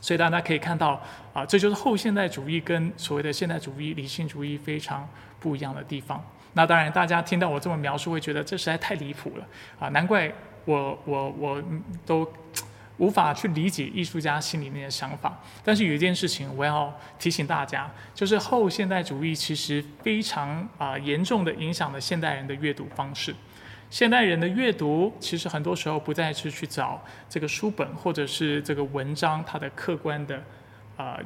所以大家可以看到，这就是后现代主义跟所谓的现代主义、理性主义非常不一样的地方。那当然，大家听到我这么描述，会觉得这实在太离谱了难怪我都无法去理解艺术家心里面的想法。但是有一件事情我要提醒大家，就是后现代主义其实非常严重的影响了现代人的阅读方式。现代人的阅读其实很多时候不再是去找这个书本或者是这个文章它的客观的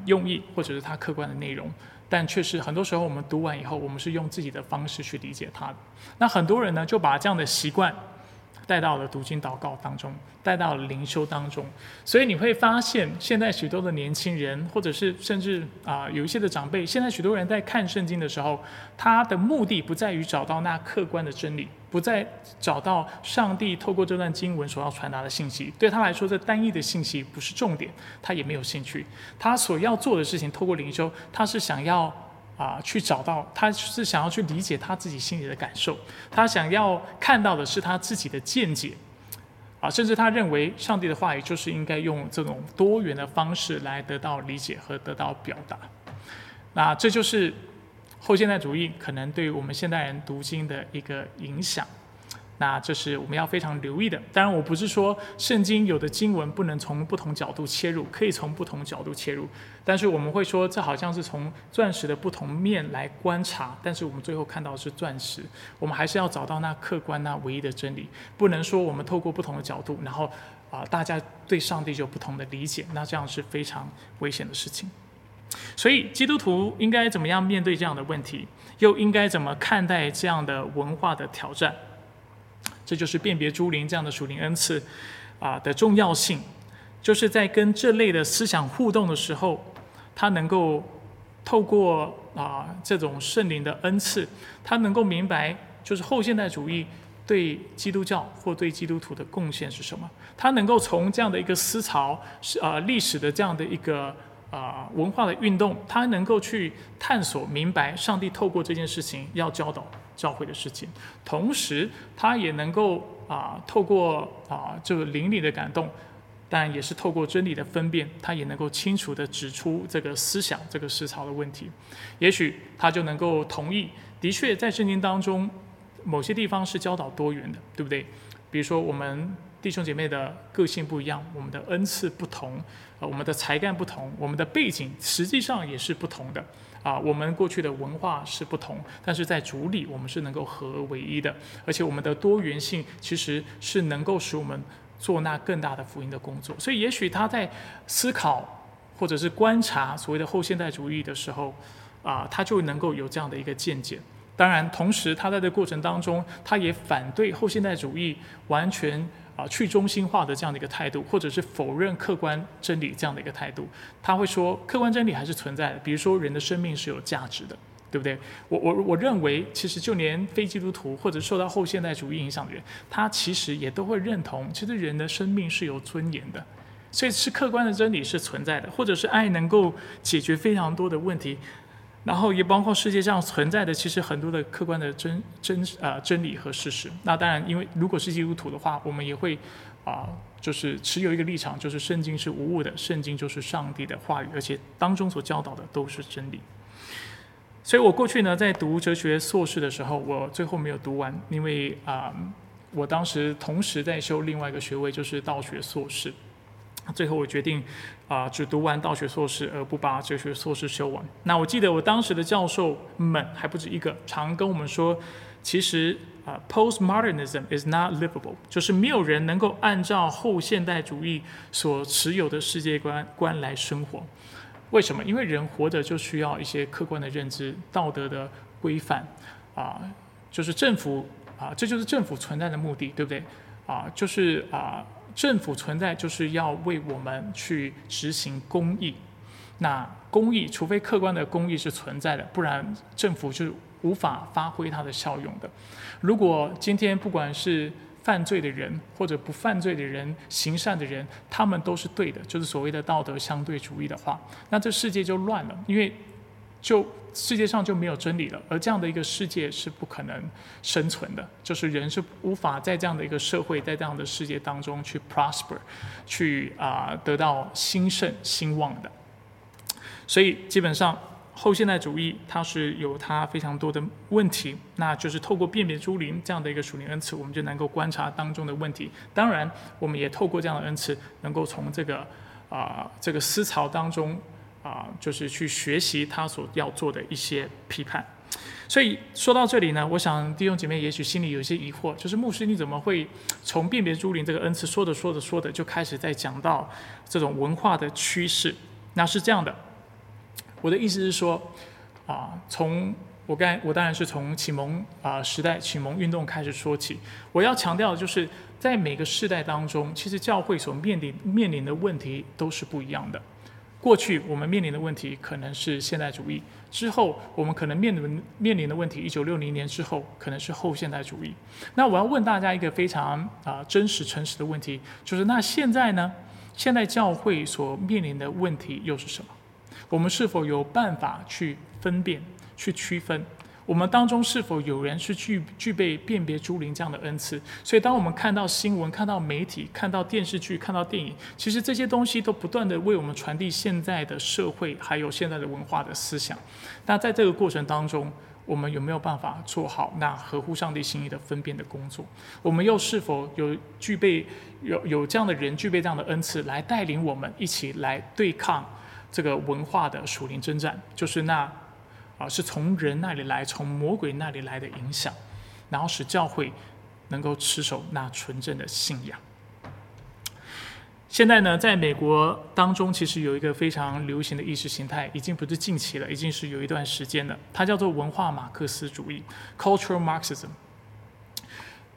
用意，或者是它客观的内容，但确实很多时候我们读完以后，我们是用自己的方式去理解它的。那很多人呢就把这样的习惯带到了读经祷告当中，带到了灵修当中，所以你会发现现在许多的年轻人，或者是甚至有一些的长辈，现在许多人在看圣经的时候，他的目的不在于找到那客观的真理，不再找到上帝透过这段经文所要传达的信息，对他来说这单一的信息不是重点，他也没有兴趣。他所要做的事情，透过灵修，他是想要去找到，他是想要去理解他自己心里的感受，他想要看到的是他自己的见解，甚至他认为上帝的话语就是应该用这种多元的方式来得到理解和得到表达。那这就是后现代主义可能对于我们现代人读经的一个影响，那这是我们要非常留意的。当然我不是说圣经有的经文不能从不同角度切入，可以从不同角度切入，但是我们会说这好像是从钻石的不同面来观察，但是我们最后看到的是钻石，我们还是要找到那客观那唯一的真理，不能说我们透过不同的角度，然后大家对上帝就有不同的理解，那这样是非常危险的事情。所以基督徒应该怎么样面对这样的问题，又应该怎么看待这样的文化的挑战，这就是辨别诸灵这样的属灵恩赐的重要性，就是在跟这类的思想互动的时候，他能够透过这种圣灵的恩赐，他能够明白就是后现代主义对基督教或对基督徒的贡献是什么，他能够从这样的一个思潮历史的这样的一个文化的运动，他能够去探索明白上帝透过这件事情要教导教会的事情，同时他也能够透过这个灵里的感动，但也是透过真理的分辨，他也能够清楚地指出这个思想这个思潮的问题。也许他就能够同意，的确在圣经当中某些地方是教导多元的，对不对？比如说我们弟兄姐妹的个性不一样，我们的恩赐不同，我们的才干不同，我们的背景实际上也是不同的，我们过去的文化是不同，但是在主里我们是能够合为一的，而且我们的多元性其实是能够使我们做那更大的福音的工作。所以也许他在思考或者是观察所谓的后现代主义的时候，他就能够有这样的一个见解。当然同时他在这个过程当中，他也反对后现代主义完全去中心化的这样的一个态度，或者是否认客观真理这样的一个态度。他会说客观真理还是存在的，比如说人的生命是有价值的，对不对？我认为其实就连非基督徒或者受到后现代主义影响的人，他其实也都会认同其实人的生命是有尊严的，所以是客观的真理是存在的，或者是爱能够解决非常多的问题，然后也包括世界上存在的其实很多的客观的 真理和事实。那当然因为如果是基督徒的话，我们也会就是持有一个立场，就是圣经是无误的，圣经就是上帝的话语，而且当中所教导的都是真理。所以我过去呢在读哲学硕士的时候，我最后没有读完，因为我当时同时在修另外一个学位，就是道学硕士，最后我决定只读完道学硕士，而不把哲学硕士修完。那我记得我当时的教授们还不止一个，常跟我们说其实postmodernism is not livable， 就是没有人能够按照后现代主义所持有的世界观来生活。为什么？因为人活着就需要一些客观的认知，道德的规范，就是政府这就是政府存在的目的，对不对？就是政府存在就是要为我们去执行公义，那公义除非客观的公义是存在的，不然政府就无法发挥它的效用的。如果今天不管是犯罪的人或者不犯罪的人，行善的人，他们都是对的，就是所谓的道德相对主义的话，那这世界就乱了，因为就世界上就没有真理了，而这样的一个世界是不可能生存的，就是人是无法在这样的一个社会，在这样的世界当中去 prosper， 去得到兴盛兴旺的。所以基本上后现代主义它是有它非常多的问题，那就是透过辨别诸灵这样的一个属灵恩赐，我们就能够观察当中的问题。当然我们也透过这样的恩赐能够从这个思潮当中就是去学习他所要做的一些批判。所以说到这里呢，我想弟兄姐妹也许心里有一些疑惑，就是牧师你怎么会从辨别诸灵这个恩赐说着就开始在讲到这种文化的趋势？那是这样的，我的意思是说从我当然是从启蒙时代启蒙运动开始说起。我要强调的就是在每个世代当中，其实教会所面临的问题都是不一样的。过去我们面临的问题可能是现代主义，之后我们可能面临的问题，1960年之后可能是后现代主义。那我要问大家一个非常真实诚实的问题，就是那现在呢？现代教会所面临的问题又是什么？我们是否有办法去分辨？去区分我们当中是否有人是具备辨别诸灵这样的恩赐。所以当我们看到新闻，看到媒体，看到电视剧，看到电影，其实这些东西都不断的为我们传递现在的社会还有现在的文化的思想。那在这个过程当中，我们有没有办法做好那合乎上帝心意的分辨的工作？我们又是否有这样的人具备这样的恩赐来带领我们一起来对抗这个文化的属灵征战，就是那是从人那里来，从魔鬼那里来的影响，然后使教会能够持守那纯正的信仰。现在呢，在美国当中，其实有一个非常流行的意识形态，已经不是近期了，已经是有一段时间了，它叫做文化马克思主义 （Cultural Marxism）。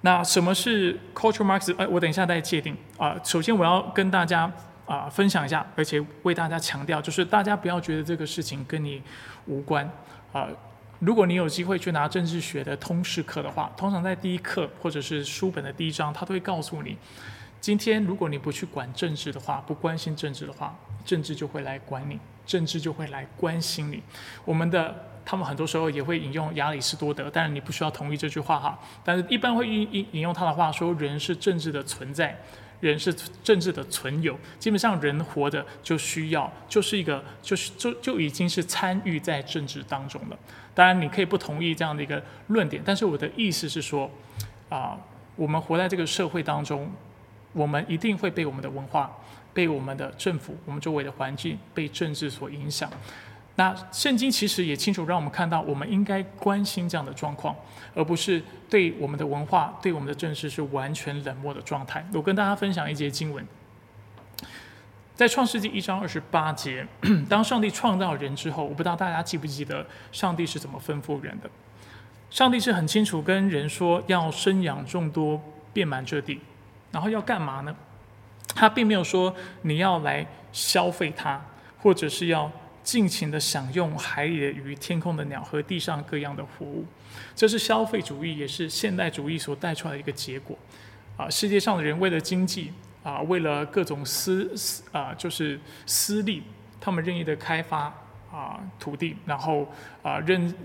那什么是 Cultural Marxism？我等一下再界定首先，我要跟大家分享一下，而且为大家强调，就是大家不要觉得这个事情跟你无关。如果你有机会去拿政治学的通识课的话，通常在第一课或者是书本的第一章，他都会告诉你，今天如果你不去管政治的话，不关心政治的话，政治就会来管你，政治就会来关心你。他们很多时候也会引用亚里士多德，当然你不需要同意这句话哈，但是一般会引用他的话说，人是政治的存在，人是政治的存有。基本上人活着就需要就已经是参与在政治当中了。当然你可以不同意这样的一个论点，但是我的意思是说我们活在这个社会当中，我们一定会被我们的文化，被我们的政府，我们周围的环境，被政治所影响。那圣经其实也清楚让我们看到，我们应该关心这样的状况，而不是对我们的文化，对我们的政治是完全冷漠的状态。我跟大家分享一节经文，在创世纪1章28节，当上帝创造人之后，我不知道大家记不记得上帝是怎么吩咐人的。上帝是很清楚跟人说，要生养众多，遍满这地。然后要干嘛呢？他并没有说你要来消费它，或者是要尽情的享用海里的鱼、天空的鸟和地上各样的活物。这是消费主义，也是现代主义所带出来的一个结果。世界上的人为了经济，为了各种就是私利，他们任意的开发土地，然后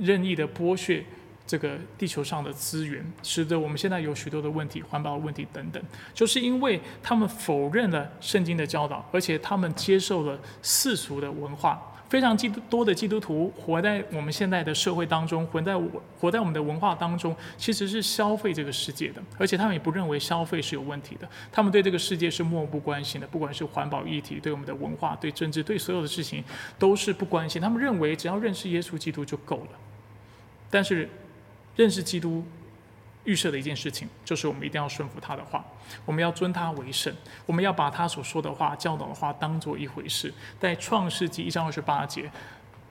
任意的剥削这个地球上的资源，使得我们现在有许多的问题，环保问题等等，就是因为他们否认了圣经的教导，而且他们接受了世俗的文化。非常多的基督徒活在我们现在的社会当中，活在我们的文化当中，其实是消费这个世界的，而且他们也不认为消费是有问题的，他们对这个世界是漠不关心的，不管是环保议题，对我们的文化，对政治，对所有的事情都是不关心。他们认为只要认识耶稣基督就够了。但是认识基督预设的一件事情，就是我们一定要顺服他的话，我们要尊他为圣，我们要把他所说的话、教导的话当作一回事。在创世纪1章28节，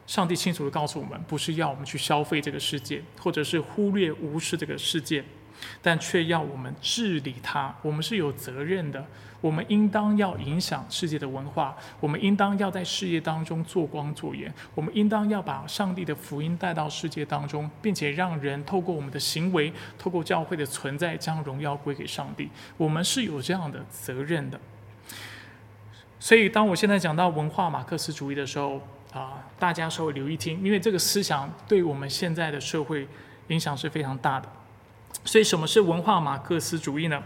上帝清楚地告诉我们，不是要我们去消费这个世界，或者是忽略无视这个世界，但却要我们治理它。我们是有责任的，我们应当要影响世界的文化，我们应当要在世界当中做光做盐，我们应当要把上帝的福音带到世界当中，并且让人透过我们的行为，透过教会的存在，将荣耀归给上帝。我们是有这样的责任的。所以当我现在讲到文化马克思主义的时候大家稍微留意听，因为这个思想对我们现在的社会影响是非常大的。所以什么是文化马克思主义呢？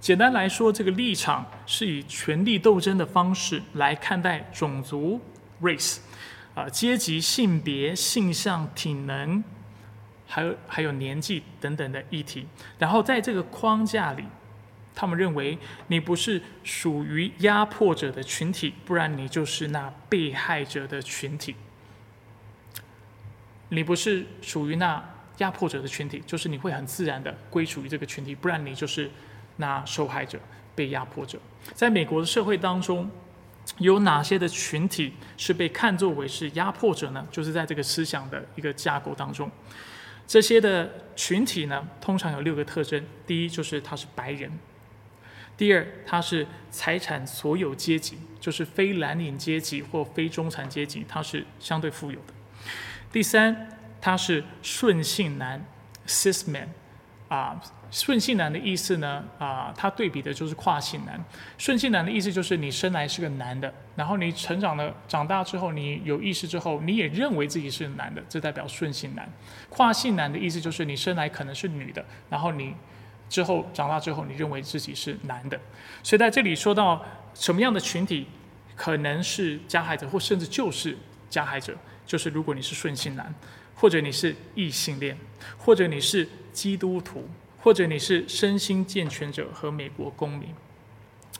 简单来说，这个立场是以权力斗争的方式来看待种族 race 阶级、性别、性向、体能还有年纪等等的议题。然后在这个框架里，他们认为你不是属于压迫者的群体，不然你就是那被害者的群体，你不是属于那压迫者的群体，就是你会很自然的归属于这个群体，不然你就是那受害者、被压迫者。在美国的社会当中，有哪些的群体是被看作为是压迫者呢？就是在这个思想的一个架构当中，这些的群体呢，通常有6个特征。第一，就是他是白人；第二，他是财产所有阶级，就是非蓝领阶级或非中产阶级，他是相对富有的；第三，他是顺性男 （cis man）。顺性男的意思呢，它对比的就是跨性男。顺性男的意思就是你生来是个男的，然后你成长了，长大之后，你有意识之后，你也认为自己是男的，这代表顺性男。跨性男的意思就是你生来可能是女的，然后你之后长大之后，你认为自己是男的。所以在这里说到什么样的群体可能是加害者，或甚至就是加害者，就是如果你是顺性男，或者你是异性恋，或者你是基督徒，或者你是身心健全者和美国公民。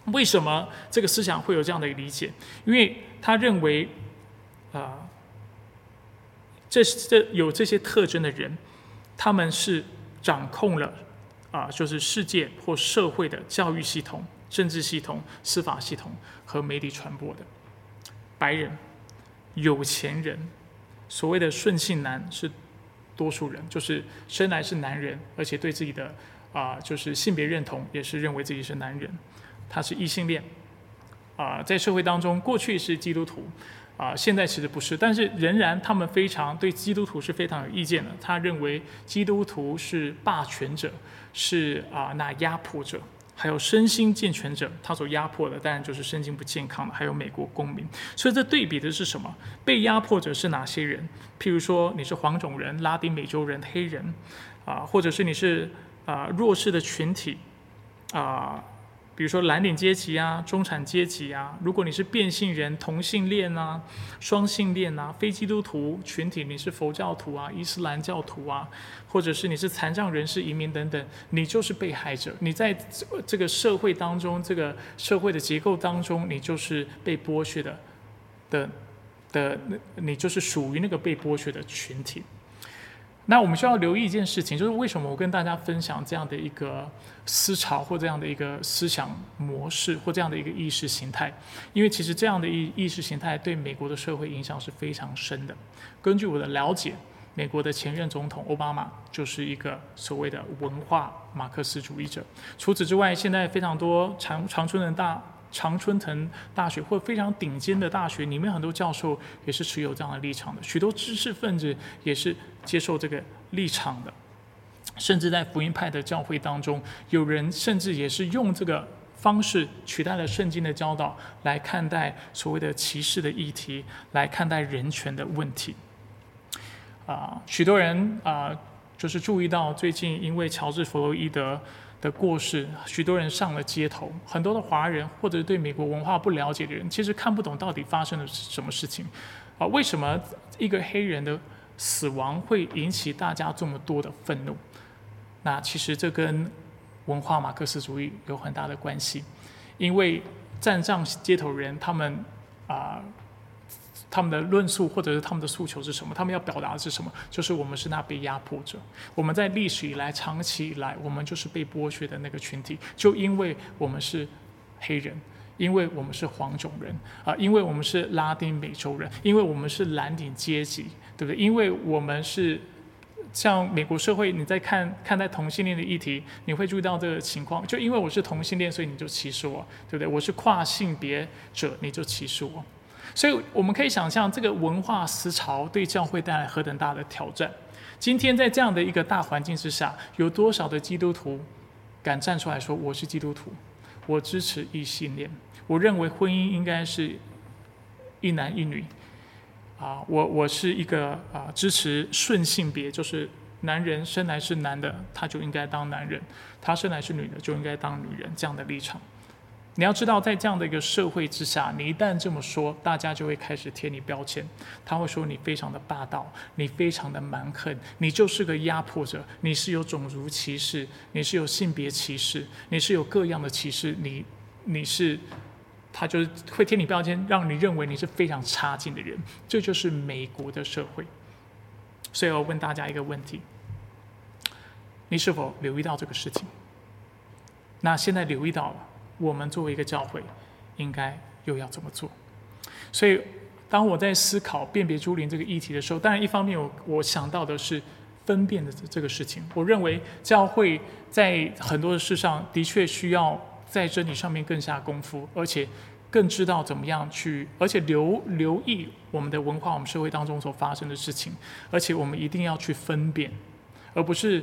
为什么这个思想会有这样的理解？因为他认为，有这些特征的人，他们是掌控了就是世界或社会的教育系统、政治系统、司法系统和媒体传播的。白人、有钱人，所谓的顺性男是多数人，就是生来是男人，而且对自己的就是性别认同也是认为自己是男人。他是异性恋，在社会当中过去是基督徒，现在其实不是，但是仍然他们非常对基督徒是非常有意见的。他认为基督徒是霸权者，是那压迫者。还有身心健全者，他所压迫的当然就是身心不健康的，还有美国公民。所以这对比的是什么？被压迫者是哪些人？譬如说你是黄种人、拉丁美洲人、黑人，或者是你是弱势的群体，比如说蓝领阶级啊、中产阶级啊。如果你是变性人、同性恋啊、双性恋啊、非基督徒群体，你是佛教徒啊、伊斯兰教徒啊，或者是你是残障人士、移民等等，你就是被害者。你在这个社会当中，这个社会的结构当中，你就是被剥削的，你就是属于那个被剥削的群体。那我们需要留意一件事情，就是为什么我跟大家分享这样的一个思潮，或这样的一个思想模式，或这样的一个意识形态。因为其实这样的意识形态对美国的社会影响是非常深的。根据我的了解，美国的前任总统奥巴马就是一个所谓的文化马克思主义者。除此之外，现在非常多常春藤大学或非常顶尖的大学里面，很多教授也是持有这样的立场的，许多知识分子也是接受这个立场的，甚至在福音派的教会当中，有人甚至也是用这个方式取代了圣经的教导，来看待所谓的歧视的议题，来看待人权的问题。许多人就是注意到最近因为乔治·弗洛伊德的过世，许多人上了街头。很多的华人或者对美国文化不了解的人，其实看不懂到底发生了什么事情，为什么一个黑人的死亡会引起大家这么多的愤怒？那其实这跟文化马克思主义有很大的关系，因为站上街头人，他们的论述或者是他们的诉求是什么？他们要表达的是什么？就是我们是那被压迫者，我们在历史以来、长期以来，我们就是被剥削的那个群体。就因为我们是黑人，因为我们是黄种人，因为我们是拉丁美洲人，因为我们是蓝领阶级，对不对？因为我们是像美国社会，你在看待同性恋的议题，你会注意到这个情况。就因为我是同性恋，所以你就歧视我，对不对？我是跨性别者，你就歧视我。所以我们可以想象，这个文化思潮对教会带来何等大的挑战。今天在这样的一个大环境之下，有多少的基督徒敢站出来说我是基督徒，我支持异性恋，我认为婚姻应该是一男一女，我是一个支持顺性别，就是男人生来是男的他就应该当男人，他生来是女的就应该当女人，这样的立场。你要知道，在这样的一个社会之下，你一旦这么说，大家就会开始贴你标签。他会说你非常的霸道，你非常的蛮横，你就是个压迫者，你是有种族歧视，你是有性别歧视，你是有各样的歧视，他就是会贴你标签，让你认为你是非常差劲的人。这就是美国的社会。所以我问大家一个问题，你是否留意到这个事情？那现在留意到了，我们作为一个教会，应该又要怎么做？所以，当我在思考辨别诸灵这个议题的时候，当然一方面我想到的是分辨的这个事情。我认为教会在很多的事上的确需要在真理上面更下功夫，而且更知道怎么样去，而且留意我们的文化、我们社会当中所发生的事情，而且我们一定要去分辨，而不是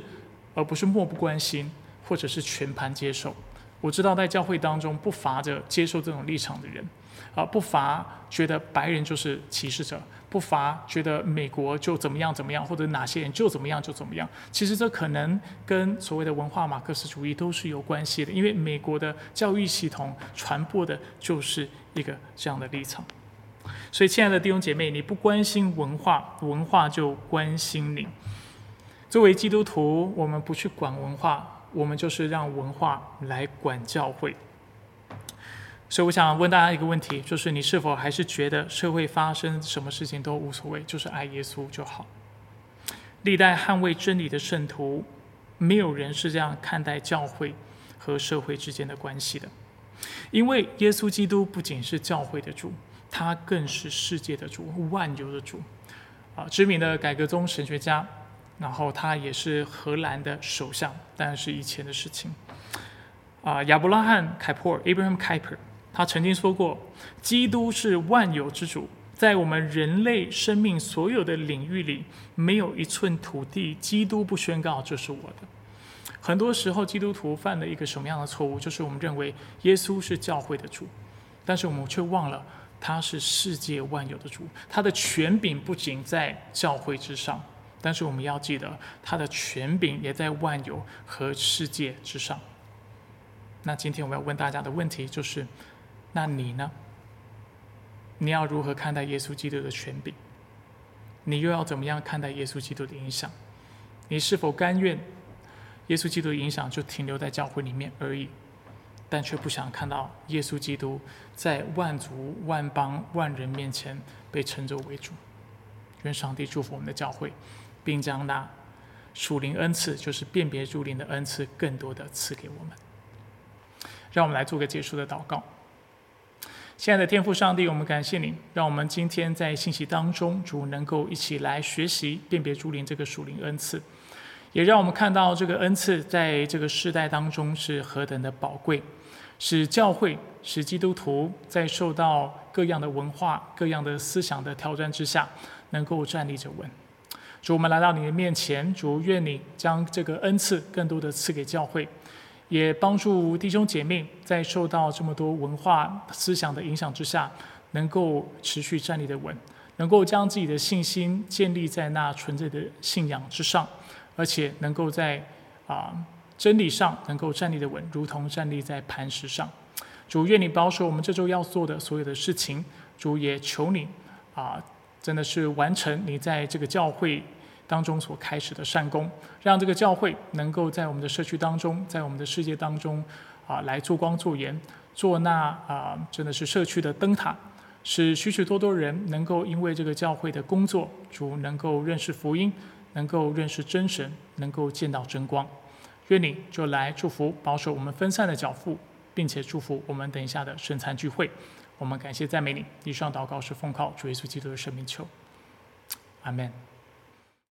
漠不关心，或者是全盘接受。我知道在教会当中不乏着接受这种立场的人，不乏觉得白人就是歧视者，不乏觉得美国就怎么样怎么样，或者哪些人就怎么样就怎么样。其实这可能跟所谓的文化马克思主义都是有关系的，因为美国的教育系统传播的就是一个这样的立场。所以亲爱的弟兄姐妹，你不关心文化，文化就关心你。作为基督徒，我们不去管文化，我们就是让文化来管教会。所以我想问大家一个问题，就是你是否还是觉得社会发生什么事情都无所谓，就是爱耶稣就好？历代捍卫真理的圣徒，没有人是这样看待教会和社会之间的关系的，因为耶稣基督不仅是教会的主，他更是世界的主，万有的主。知名的改革宗神学家，然后他也是荷兰的首相，当然是以前的事情。亚伯拉罕·凯普尔 （Abraham Kuyper） 他曾经说过：“基督是万有之主，在我们人类生命所有的领域里，没有一寸土地，基督不宣告这是我的。”很多时候，基督徒犯了一个什么样的错误？就是我们认为耶稣是教会的主，但是我们却忘了他是世界万有的主，他的权柄不仅在教会之上，但是我们要记得，他的权柄也在万有和世界之上。那今天我要问大家的问题就是，那你呢？你要如何看待耶稣基督的权柄？你又要怎么样看待耶稣基督的影响？你是否甘愿耶稣基督的影响就停留在教会里面而已，但却不想看到耶稣基督在万族、万邦、万人面前被称作为主？愿上帝祝福我们的教会，并将那属灵恩赐，就是辨别诸灵的恩赐，更多的赐给我们。让我们来做个结束的祷告。亲爱的天父上帝，我们感谢你，让我们今天在信息当中，主能够一起来学习辨别诸灵这个属灵恩赐，也让我们看到这个恩赐在这个世代当中是何等的宝贵，使教会、使基督徒在受到各样的文化、各样的思想的挑战之下，能够站立着稳。主，我们来到你的面前，主，愿你将这个恩赐更多的赐给教会，也帮助弟兄姐妹在受到这么多文化思想的影响之下，能够持续站立的稳，能够将自己的信心建立在那纯粹的信仰之上，而且能够在真理上能够站立的稳，如同站立在磐石上。主，愿你保守我们这周要做的所有的事情，主，也求你真的是完成你在这个教会当中所开始的善功，让这个教会能够在我们的社区当中，在我们的世界当中来做光做盐，做那真的是社区的灯塔，使许许多多人能够因为这个教会的工作，主，能够认识福音，能够认识真神，能够见到真光。愿你就来祝福保守我们分散的脚步，并且祝福我们等一下的圣餐聚会。我们感谢赞美你，以上祷告是奉靠主耶稣基督的圣名求，阿们。